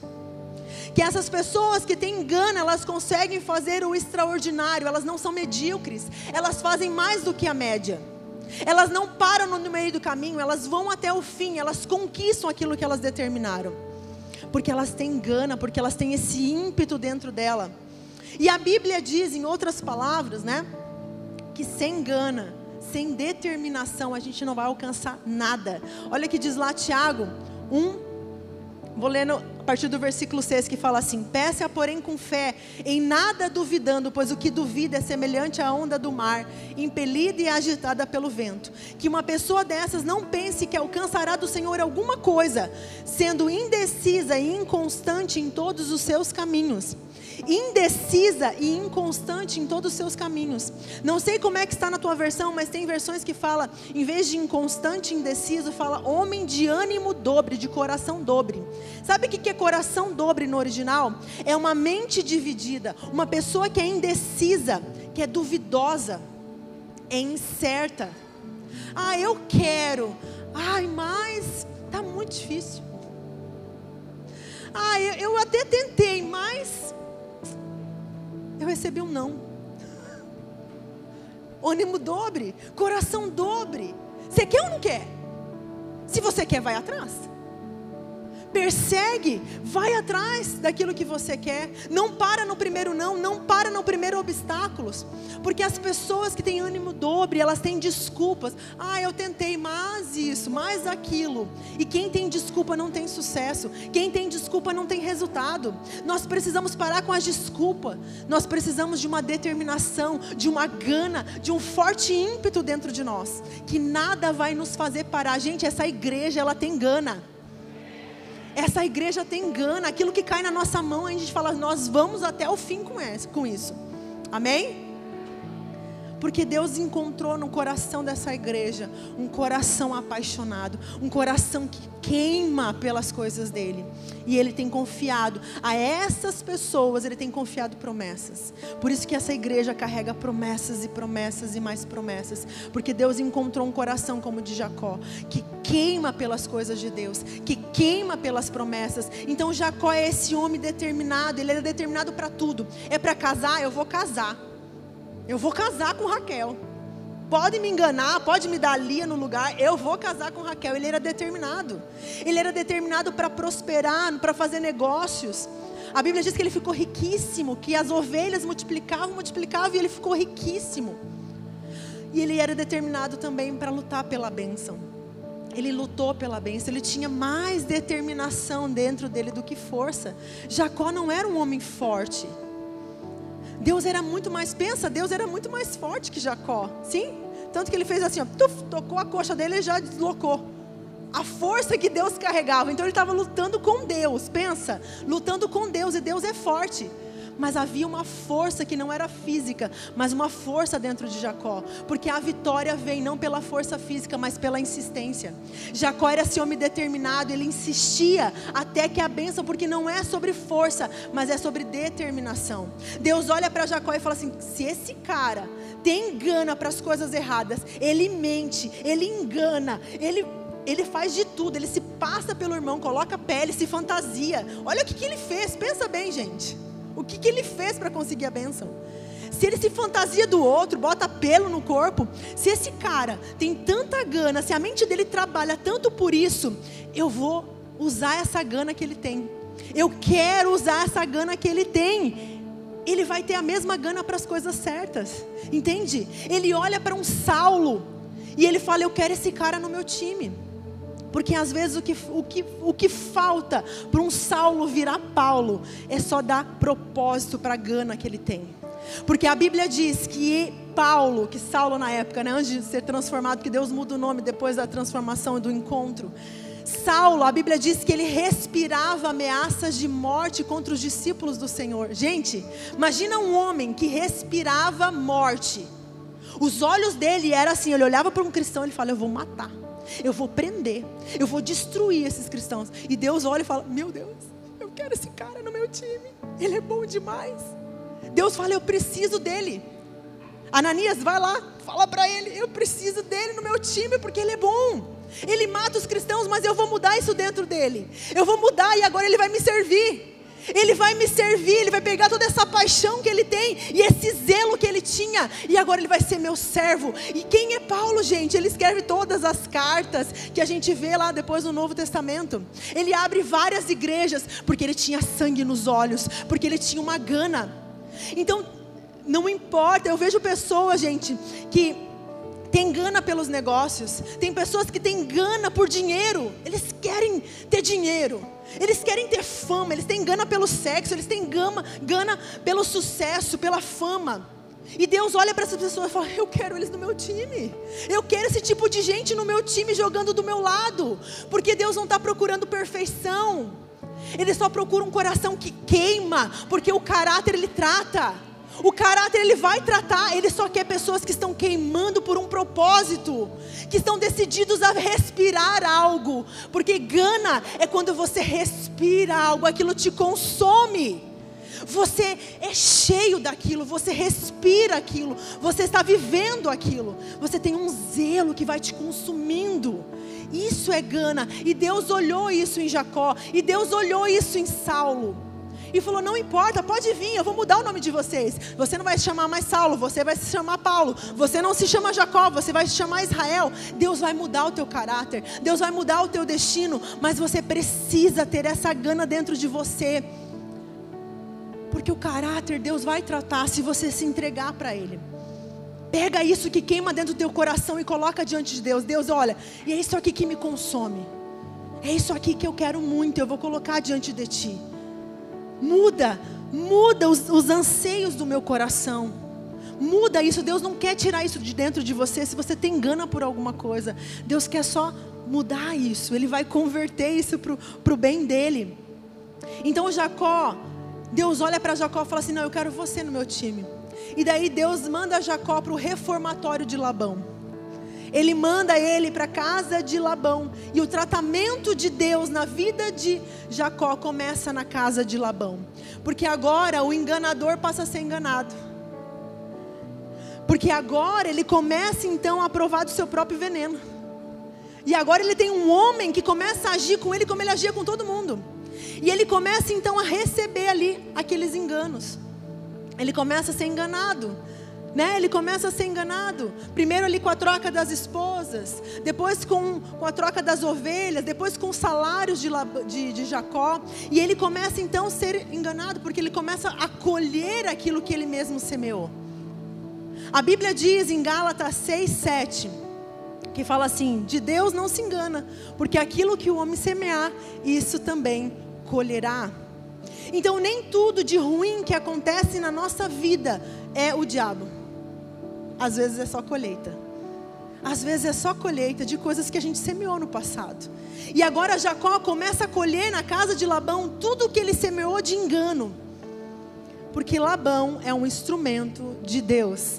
Que essas pessoas que têm gana, elas conseguem fazer o extraordinário, elas não são medíocres, elas fazem mais do que a média. Elas não param no meio do caminho, elas vão até o fim, elas conquistam aquilo que elas determinaram. Porque elas têm gana, porque elas têm esse ímpeto dentro dela. E a Bíblia diz, em outras palavras, né, que sem gana, sem determinação, a gente não vai alcançar nada. Olha que diz lá Tiago um, vou ler no, a partir do versículo seis, que fala assim: peça, porém, com fé, em nada duvidando, pois o que duvida é semelhante à onda do mar, impelida e agitada pelo vento. Que uma pessoa dessas não pense que alcançará do Senhor alguma coisa, sendo indecisa e inconstante em todos os seus caminhos. Indecisa e inconstante em todos os seus caminhos. Não sei como é que está na tua versão, mas tem versões que fala, em vez de inconstante e indeciso, fala homem de ânimo dobre, de coração dobre. Sabe o que que coração dobre no original é uma mente dividida, uma pessoa que é indecisa, que é duvidosa, é incerta. Ah, eu quero, ai, mas tá muito difícil. Ah, eu, eu até tentei, mas eu recebi um não. Ânimo dobre, coração dobre. Você quer ou não quer? Se você quer, vai atrás. Persegue, vai atrás daquilo que você quer. Não para no primeiro não, não para no primeiro obstáculos. Porque as pessoas que têm ânimo dobre, elas têm desculpas. Ah, eu tentei, mas isso, mas aquilo. E quem tem desculpa não tem sucesso. Quem tem desculpa não tem resultado. Nós precisamos parar com as desculpas. Nós precisamos de uma determinação, de uma gana, de um forte ímpeto dentro de nós. Que nada vai nos fazer parar. Gente, essa igreja, ela tem gana. Essa igreja tem gana, aquilo que cai na nossa mão, a gente fala, nós vamos até o fim com isso, amém? Porque Deus encontrou no coração dessa igreja, um coração apaixonado, um coração que queima pelas coisas dele, e ele tem confiado a essas pessoas, ele tem confiado promessas, por isso que essa igreja carrega promessas e promessas e mais promessas, porque Deus encontrou um coração como o de Jacó, que queima pelas coisas de Deus, que queima pelas promessas. Então Jacó é esse homem determinado, ele é determinado para tudo. É para casar, eu vou casar, eu vou casar com Raquel, pode me enganar, pode me dar Lia no lugar, eu vou casar com Raquel. Ele era determinado, ele era determinado para prosperar, para fazer negócios. A Bíblia diz que ele ficou riquíssimo, que as ovelhas multiplicavam, multiplicavam e ele ficou riquíssimo. E ele era determinado também para lutar pela bênção. Ele lutou pela bênção, ele tinha mais determinação dentro dele do que força. Jacó não era um homem forte. Deus era muito mais, pensa, Deus era muito mais forte que Jacó, sim? Tanto que ele fez assim, ó, tuf, tocou a coxa dele e já deslocou. A força que Deus carregava, então ele estava lutando com Deus, pensa. Lutando com Deus, e Deus é forte. Mas havia uma força que não era física, mas uma força dentro de Jacó, porque a vitória vem não pela força física, mas pela insistência. Jacó era esse homem determinado, ele insistia até que a bênção, porque não é sobre força, mas é sobre determinação. Deus olha para Jacó e fala assim, se esse cara tem gana para as coisas erradas, ele mente, ele engana, ele... Ele faz de tudo, ele se passa pelo irmão, coloca pele, se fantasia. Olha o que, que ele fez, pensa bem, gente. O que, que ele fez para conseguir a bênção? Se ele se fantasia do outro, bota pelo no corpo, se esse cara tem tanta gana, se a mente dele trabalha tanto por isso, eu vou usar essa gana que ele tem. Eu quero usar essa gana que ele tem. Ele vai ter a mesma gana para as coisas certas, entende? Ele olha para um Saulo e ele fala, eu quero esse cara no meu time. Porque às vezes o que, o que, o que falta para um Saulo virar Paulo é só dar propósito para a gana que ele tem. Porque a Bíblia diz que Paulo, que Saulo na época, né, antes de ser transformado, que Deus muda o nome depois da transformação e do encontro. Saulo, a Bíblia diz que ele respirava ameaças de morte contra os discípulos do Senhor. Gente, imagina um homem que respirava morte. Os olhos dele eram assim, ele olhava para um cristão e ele falava, eu vou matar. Eu vou prender, eu vou destruir esses cristãos. E Deus olha e fala, meu Deus, eu quero esse cara no meu time, ele é bom demais. Deus fala, eu preciso dele. Ananias, vai lá, fala para ele, eu preciso dele no meu time, porque ele é bom. Ele mata os cristãos, mas eu vou mudar isso dentro dele. Eu vou mudar e agora ele vai me servir. Ele vai me servir, ele vai pegar toda essa paixão que ele tem e esse zelo que ele tinha, e agora ele vai ser meu servo. E quem é Paulo, gente? Ele escreve todas as cartas que a gente vê lá depois no Novo Testamento. Ele abre várias igrejas, porque ele tinha sangue nos olhos, porque ele tinha uma gana. Então, não importa, eu vejo pessoas, gente, que tem gana pelos negócios, tem pessoas que têm gana por dinheiro, eles querem ter dinheiro, eles querem ter fama, eles têm gana pelo sexo, eles têm gana, gana pelo sucesso, pela fama. E Deus olha para essas pessoas e fala, eu quero eles no meu time, eu quero esse tipo de gente no meu time jogando do meu lado, porque Deus não está procurando perfeição, Ele só procura um coração que queima, porque o caráter Ele trata. O caráter ele vai tratar, ele só quer pessoas que estão queimando por um propósito, que estão decididos a respirar algo, porque gana é quando você respira algo, aquilo te consome, você é cheio daquilo, você respira aquilo, você está vivendo aquilo, você tem um zelo que vai te consumindo. Isso é gana, e Deus olhou isso em Jacó, e Deus olhou isso em Saulo, e falou: não importa, pode vir, eu vou mudar o nome de vocês, você não vai se chamar mais Saulo, você vai se chamar Paulo, você não se chama Jacó, você vai se chamar Israel. Deus vai mudar o teu caráter, Deus vai mudar o teu destino, mas você precisa ter essa gana dentro de você, porque o caráter Deus vai tratar se você se entregar para Ele. Pega isso que queima dentro do teu coração e coloca diante de Deus. Deus, olha, e é isso aqui que me consome, é isso aqui que eu quero muito, eu vou colocar diante de Ti. Muda, muda os, os anseios do meu coração, muda isso. Deus não quer tirar isso de dentro de você. Se você tem gana por alguma coisa, Deus quer só mudar isso, Ele vai converter isso para o bem dEle. Então Jacó, Deus olha para Jacó e fala assim: não, eu quero você no meu time. E daí Deus manda Jacó para o reformatório de Labão. Ele manda ele para a casa de Labão. E o tratamento de Deus na vida de Jacó começa na casa de Labão. Porque agora o enganador passa a ser enganado. Porque agora ele começa então a provar do seu próprio veneno. E agora ele tem um homem que começa a agir com ele como ele agia com todo mundo. E ele começa então a receber ali aqueles enganos. Ele começa a ser enganado. Né? Ele começa a ser enganado, primeiro ali com a troca das esposas, depois com, com a troca das ovelhas, depois com os salários de, de, de Jacó, e ele começa então a ser enganado, porque ele começa a colher aquilo que ele mesmo semeou. A Bíblia diz em Gálatas seis, sete, que fala assim: de Deus não se engana, porque aquilo que o homem semear, isso também colherá. Então nem tudo de ruim que acontece na nossa vida é o diabo. Às vezes é só colheita, às vezes é só colheita de coisas que a gente semeou no passado. E agora Jacó começa a colher na casa de Labão tudo o que ele semeou de engano, porque Labão é um instrumento de Deus.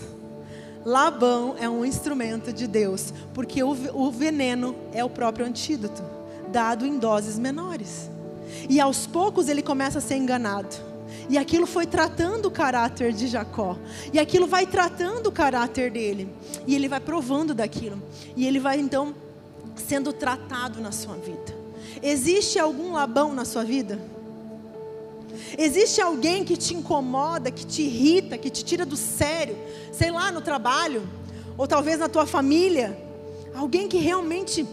Labão é um instrumento de Deus, porque o veneno é o próprio antídoto, dado em doses menores. E aos poucos ele começa a ser enganado. E aquilo foi tratando o caráter de Jacó, e aquilo vai tratando o caráter dele, e ele vai provando daquilo, e ele vai então sendo tratado na sua vida. Existe algum Labão na sua vida? Existe alguém que te incomoda, que te irrita, que te tira do sério, sei lá, no trabalho, ou talvez na tua família, alguém que realmente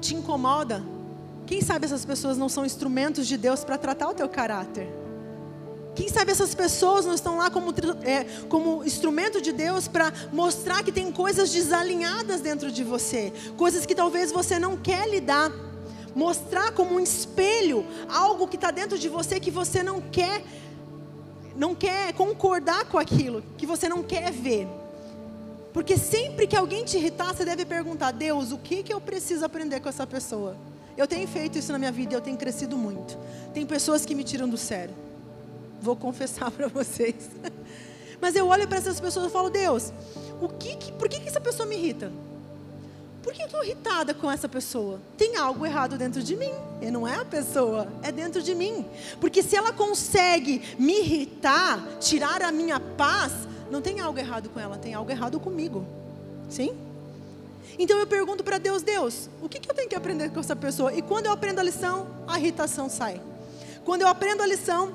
te incomoda? Quem sabe essas pessoas não são instrumentos de Deus para tratar o teu caráter? Quem sabe essas pessoas não estão lá como, é, como instrumento de Deus para mostrar que tem coisas desalinhadas dentro de você, coisas que talvez você não quer lidar, mostrar como um espelho, algo que está dentro de você que você não quer, não quer concordar com aquilo, que você não quer ver. Porque sempre que alguém te irritar, você deve perguntar: Deus, o que, que eu preciso aprender com essa pessoa? Eu tenho feito isso na minha vida e eu tenho crescido muito. Tem pessoas que me tiram do sério, vou confessar para vocês, mas eu olho para essas pessoas e falo: Deus, o que que, por que que essa pessoa me irrita? Por que eu estou irritada com essa pessoa? Tem algo errado dentro de mim, e não é a pessoa, é dentro de mim, porque se ela consegue me irritar, tirar a minha paz, não tem algo errado com ela, tem algo errado comigo, sim? Então eu pergunto para Deus: Deus, o que que eu tenho que aprender com essa pessoa? E quando eu aprendo a lição, a irritação sai. Quando eu aprendo a lição,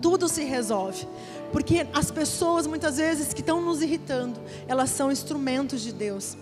tudo se resolve, porque as pessoas muitas vezes que estão nos irritando, elas são instrumentos de Deus,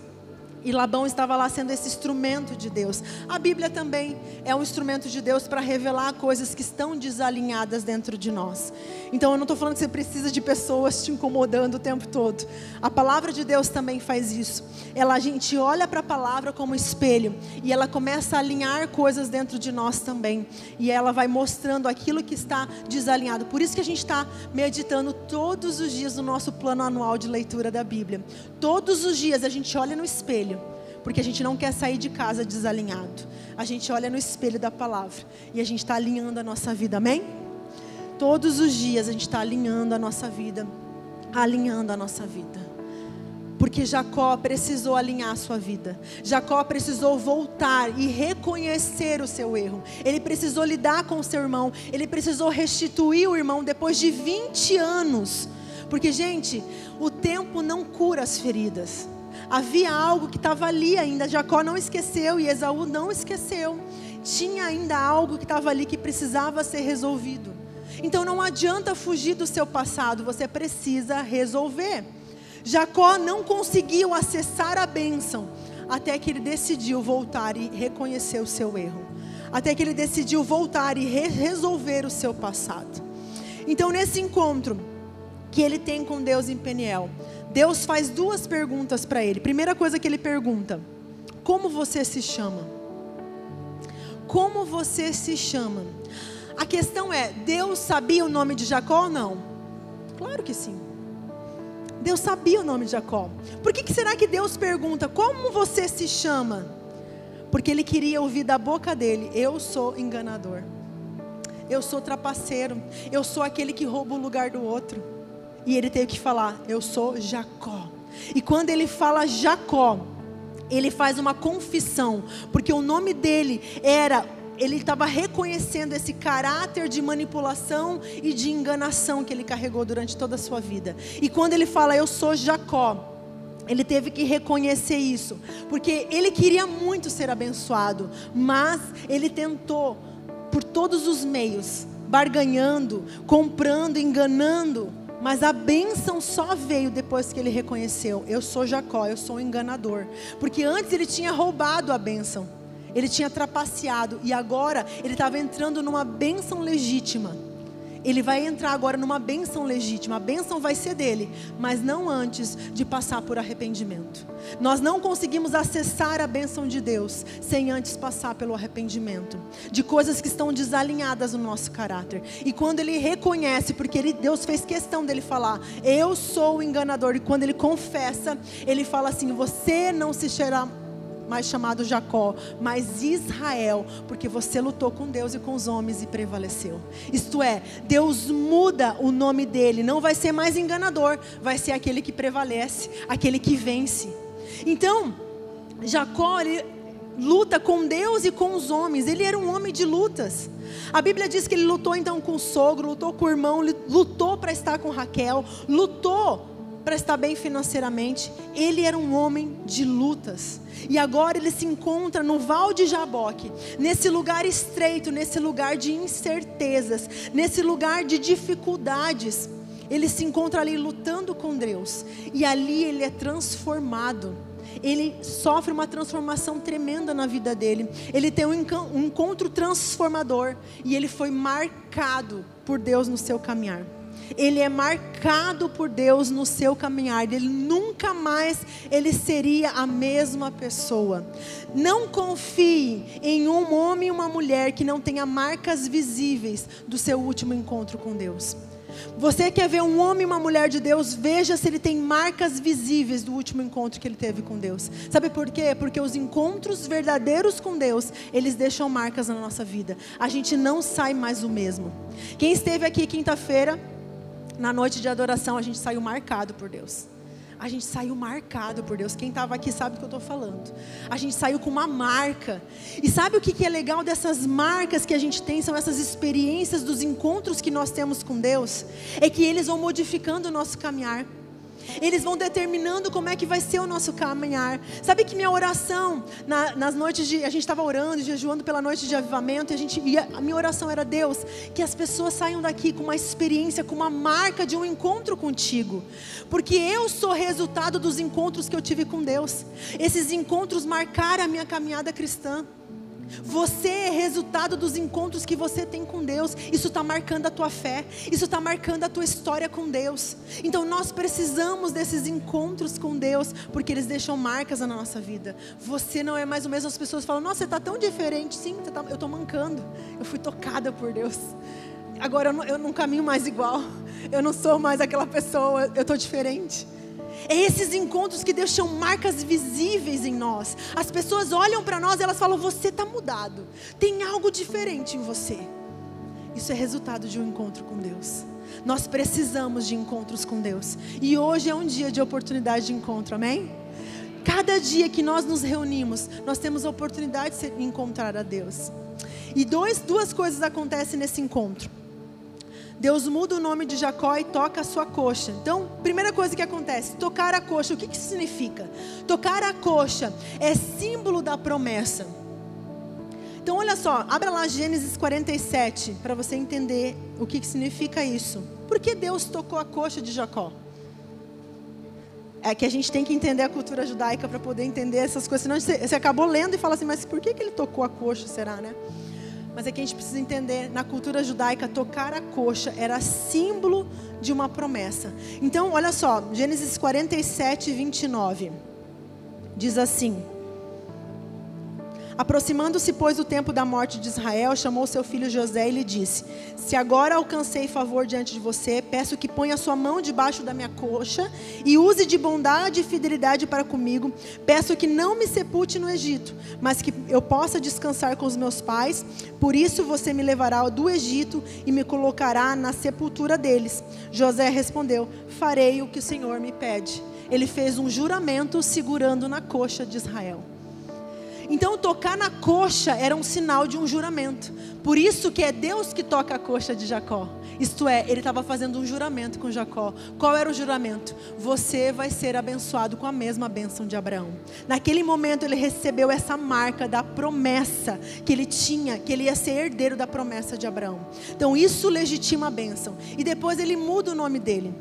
e Labão estava lá sendo esse instrumento de Deus. A Bíblia também é um instrumento de Deus para revelar coisas que estão desalinhadas dentro de nós. Então eu não estou falando que você precisa de pessoas te incomodando o tempo todo, a palavra de Deus também faz isso. Ela, a gente olha para a palavra como espelho, e ela começa a alinhar coisas dentro de nós também, e ela vai mostrando aquilo que está desalinhado. Por isso que a gente está meditando todos os dias no nosso plano anual de leitura da Bíblia. Todos os dias a gente olha no espelho, porque a gente não quer sair de casa desalinhado. A gente olha no espelho da palavra e a gente está alinhando a nossa vida, amém? Todos os dias a gente está alinhando a nossa vida, alinhando a nossa vida, porque Jacó precisou alinhar a sua vida. Jacó precisou voltar e reconhecer o seu erro. Ele precisou lidar com o seu irmão, ele precisou restituir o irmão depois de vinte anos, porque, gente, o tempo não cura as feridas. Havia algo que estava ali ainda. Jacó não esqueceu e Esaú não esqueceu. Tinha ainda algo que estava ali que precisava ser resolvido. Então não adianta fugir do seu passado, você precisa resolver. Jacó não conseguiu acessar a bênção até que ele decidiu voltar e reconhecer o seu erro, até que ele decidiu voltar e re- resolver o seu passado. Então, nesse encontro que ele tem com Deus em Peniel, Deus faz duas perguntas para ele. Primeira coisa que ele pergunta: como você se chama? Como você se chama? A questão é, Deus sabia o nome de Jacó ou não? Claro que sim. Deus sabia o nome de Jacó. Por que, que será que Deus pergunta, como você se chama? Porque ele queria ouvir da boca dele: eu sou enganador, eu sou trapaceiro, eu sou aquele que rouba o lugar do outro. E ele teve que falar: eu sou Jacó. E quando ele fala Jacó, ele faz uma confissão, porque o nome dele era... ele estava reconhecendo esse caráter de manipulação e de enganação que ele carregou durante toda a sua vida. E quando ele fala eu sou Jacó, ele teve que reconhecer isso, porque ele queria muito ser abençoado, mas ele tentou por todos os meios, barganhando, comprando, enganando. Mas a bênção só veio depois que ele reconheceu: eu sou Jacó, eu sou um enganador. Porque antes ele tinha roubado a bênção, ele tinha trapaceado, e agora ele estava entrando numa bênção legítima. Ele vai entrar agora numa bênção legítima. A bênção vai ser dele, mas não antes de passar por arrependimento. Nós não conseguimos acessar a bênção de Deus sem antes passar pelo arrependimento de coisas que estão desalinhadas no nosso caráter. E quando ele reconhece, porque ele, Deus fez questão dele falar: eu sou o enganador. E quando ele confessa, ele fala assim: você não se será mais chamado Jacó, mas Israel, porque você lutou com Deus e com os homens e prevaleceu. Isto é, Deus muda o nome dele, não vai ser mais enganador, vai ser aquele que prevalece, aquele que vence. Então, Jacó, ele luta com Deus e com os homens, ele era um homem de lutas. A Bíblia diz que ele lutou então com o sogro, lutou com o irmão, lutou para estar com Raquel, lutou para estar bem financeiramente. Ele era um homem de lutas. E agora ele se encontra no Vale de Jaboque, nesse lugar estreito, nesse lugar de incertezas, nesse lugar de dificuldades. Ele se encontra ali lutando com Deus, e ali ele é transformado. Ele sofre uma transformação tremenda na vida dele. Ele tem um encontro transformador, e ele foi marcado por Deus no seu caminhar. Ele é marcado por Deus no seu caminhar. Ele nunca mais ele seria a mesma pessoa. Não confie em um homem e uma mulher que não tenha marcas visíveis do seu último encontro com Deus. Você quer ver um homem e uma mulher de Deus? Veja se ele tem marcas visíveis do último encontro que ele teve com Deus. Sabe por quê? Porque os encontros verdadeiros com Deus, eles deixam marcas na nossa vida. A gente não sai mais o mesmo. Quem esteve aqui quinta-feira, na noite de adoração, a gente saiu marcado por Deus. A gente saiu marcado por Deus. Quem estava aqui sabe do que eu estou falando. A gente saiu com uma marca. E sabe o que, que é legal dessas marcas que a gente tem? São essas experiências dos encontros que nós temos com Deus. É que eles vão modificando o nosso caminhar. Eles vão determinando como é que vai ser o nosso caminhar. Sabe que minha oração, na, nas noites de... a gente estava orando, jejuando pela noite de avivamento, e a, gente, e a minha oração era: Deus, que as pessoas saiam daqui com uma experiência, com uma marca de um encontro contigo. Porque eu sou resultado dos encontros que eu tive com Deus. Esses encontros marcaram a minha caminhada cristã. Você é resultado dos encontros que você tem com Deus. Isso está marcando a tua fé, isso está marcando a tua história com Deus. Então nós precisamos desses encontros com Deus, porque eles deixam marcas na nossa vida. Você não é mais o mesmo. As pessoas falam: nossa, você está tão diferente. Sim, você tá, eu estou mancando, eu fui tocada por Deus. Agora eu não, eu não caminho mais igual, eu não sou mais aquela pessoa, eu estou diferente. É esses encontros que deixam marcas visíveis em nós. As pessoas olham para nós e elas falam: você está mudado, tem algo diferente em você. Isso é resultado de um encontro com Deus. Nós precisamos de encontros com Deus. E hoje é um dia de oportunidade de encontro, amém? Cada dia que nós nos reunimos, nós temos a oportunidade de encontrar a Deus. E dois, duas coisas acontecem nesse encontro. Deus muda o nome de Jacó e toca a sua coxa. Então, primeira coisa que acontece, tocar a coxa. O que que significa? Tocar a coxa é símbolo da promessa. Então, olha só, abra lá Gênesis quarenta e sete, para você entender o que que significa isso. Por que Deus tocou a coxa de Jacó? É que a gente tem que entender a cultura judaica para poder entender essas coisas. Senão você acabou lendo e fala assim, mas por que que ele tocou a coxa, será, né? Mas é que a gente precisa entender, na cultura judaica, tocar a coxa era símbolo de uma promessa. Então, olha só, Gênesis quarenta e sete, vinte e nove, diz assim: aproximando-se, pois, o tempo da morte de Israel, chamou seu filho José e lhe disse: se agora alcancei favor diante de você, peço que ponha sua mão debaixo da minha coxa e use de bondade e fidelidade para comigo. Peço que não me sepulte no Egito, mas que eu possa descansar com os meus pais. Por isso você me levará do Egito e me colocará na sepultura deles. José respondeu: farei o que o Senhor me pede. Ele fez um juramento segurando na coxa de Israel. Então, tocar na coxa era um sinal de um juramento. Por isso que é Deus que toca a coxa de Jacó. Isto é, ele estava fazendo um juramento com Jacó. Qual era o juramento? Você vai ser abençoado com a mesma bênção de Abraão. Naquele momento ele recebeu essa marca da promessa que ele tinha, que ele ia ser herdeiro da promessa de Abraão. Então isso legitima a bênção. E depois ele muda o nome dele.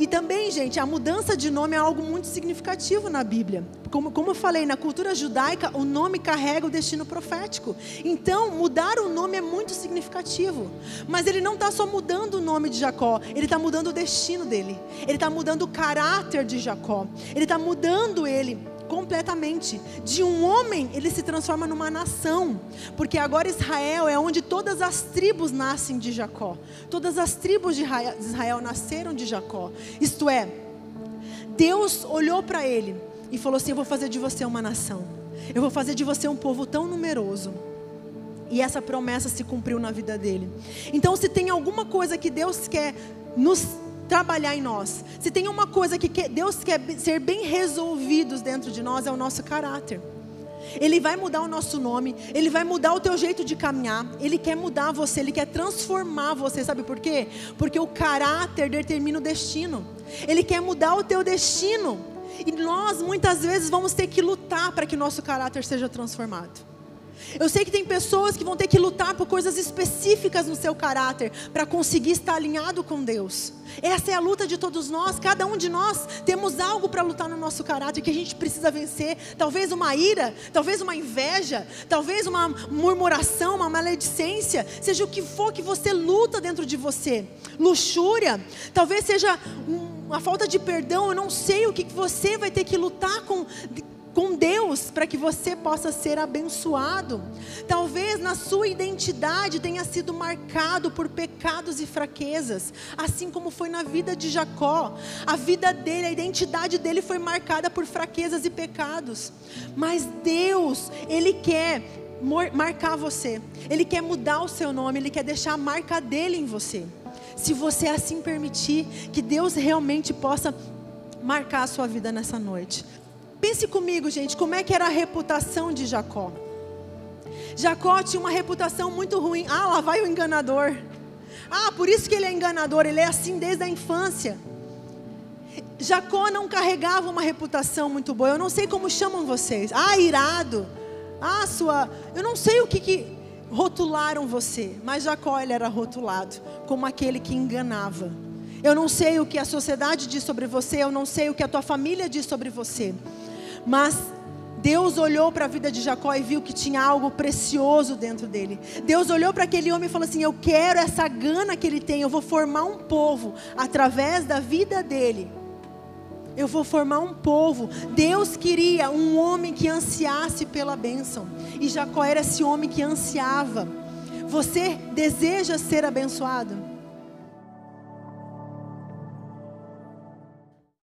E também, gente, a mudança de nome é algo muito significativo na Bíblia. Como, como eu falei, na cultura judaica, o nome carrega o destino profético. Então, mudar o nome é muito significativo. Mas ele não está só mudando o nome de Jacó, ele está mudando o destino dele. Ele está mudando o caráter de Jacó. Ele está mudando ele completamente. De um homem, ele se transforma numa nação. Porque agora Israel é onde todas as tribos nascem de Jacó. Todas as tribos de Israel nasceram de Jacó. Isto é, Deus olhou para ele e falou assim: eu vou fazer de você uma nação. Eu vou fazer de você um povo tão numeroso. E essa promessa se cumpriu na vida dele. Então, se tem alguma coisa que Deus quer nos trabalhar em nós, se tem uma coisa que Deus quer ser bem resolvidos dentro de nós, é o nosso caráter. Ele vai mudar o nosso nome, ele vai mudar o teu jeito de caminhar, ele quer mudar você, ele quer transformar você, sabe por quê? Porque o caráter determina o destino. Ele quer mudar o teu destino, e nós muitas vezes vamos ter que lutar para que o nosso caráter seja transformado. Eu sei que tem pessoas que vão ter que lutar por coisas específicas no seu caráter para conseguir estar alinhado com Deus. Essa é a luta de todos nós. Cada um de nós temos algo para lutar no nosso caráter que a gente precisa vencer. Talvez uma ira, talvez uma inveja, talvez uma murmuração, uma maledicência, seja o que for que você luta dentro de você. Luxúria, talvez seja uma falta de perdão. Eu não sei o que você vai ter que lutar com com Deus, para que você possa ser abençoado. Talvez na sua identidade tenha sido marcado por pecados e fraquezas, assim como foi na vida de Jacó. A vida dele, a identidade dele foi marcada por fraquezas e pecados. Mas Deus, Ele quer marcar você, Ele quer mudar o seu nome, Ele quer deixar a marca dele em você. Se você assim permitir, que Deus realmente possa marcar a sua vida nessa noite. Pense comigo, gente, como é que era a reputação de Jacó? Jacó tinha uma reputação muito ruim. Ah, lá vai o enganador. Ah, por isso que ele é enganador, ele é assim desde a infância. Jacó não carregava uma reputação muito boa. Eu não sei como chamam vocês. Ah, irado. Ah, sua... Eu não sei o que que rotularam você. Mas Jacó, ele era rotulado como aquele que enganava. Eu não sei o que a sociedade diz sobre você. Eu não sei o que a tua família diz sobre você. Mas Deus olhou para a vida de Jacó e viu que tinha algo precioso dentro dele. Deus olhou para aquele homem e falou assim: eu quero essa gana que ele tem. Eu vou formar um povo através da vida dele. Eu vou formar um povo. Deus queria um homem que ansiasse pela bênção. E Jacó era esse homem que ansiava. Você deseja ser abençoado?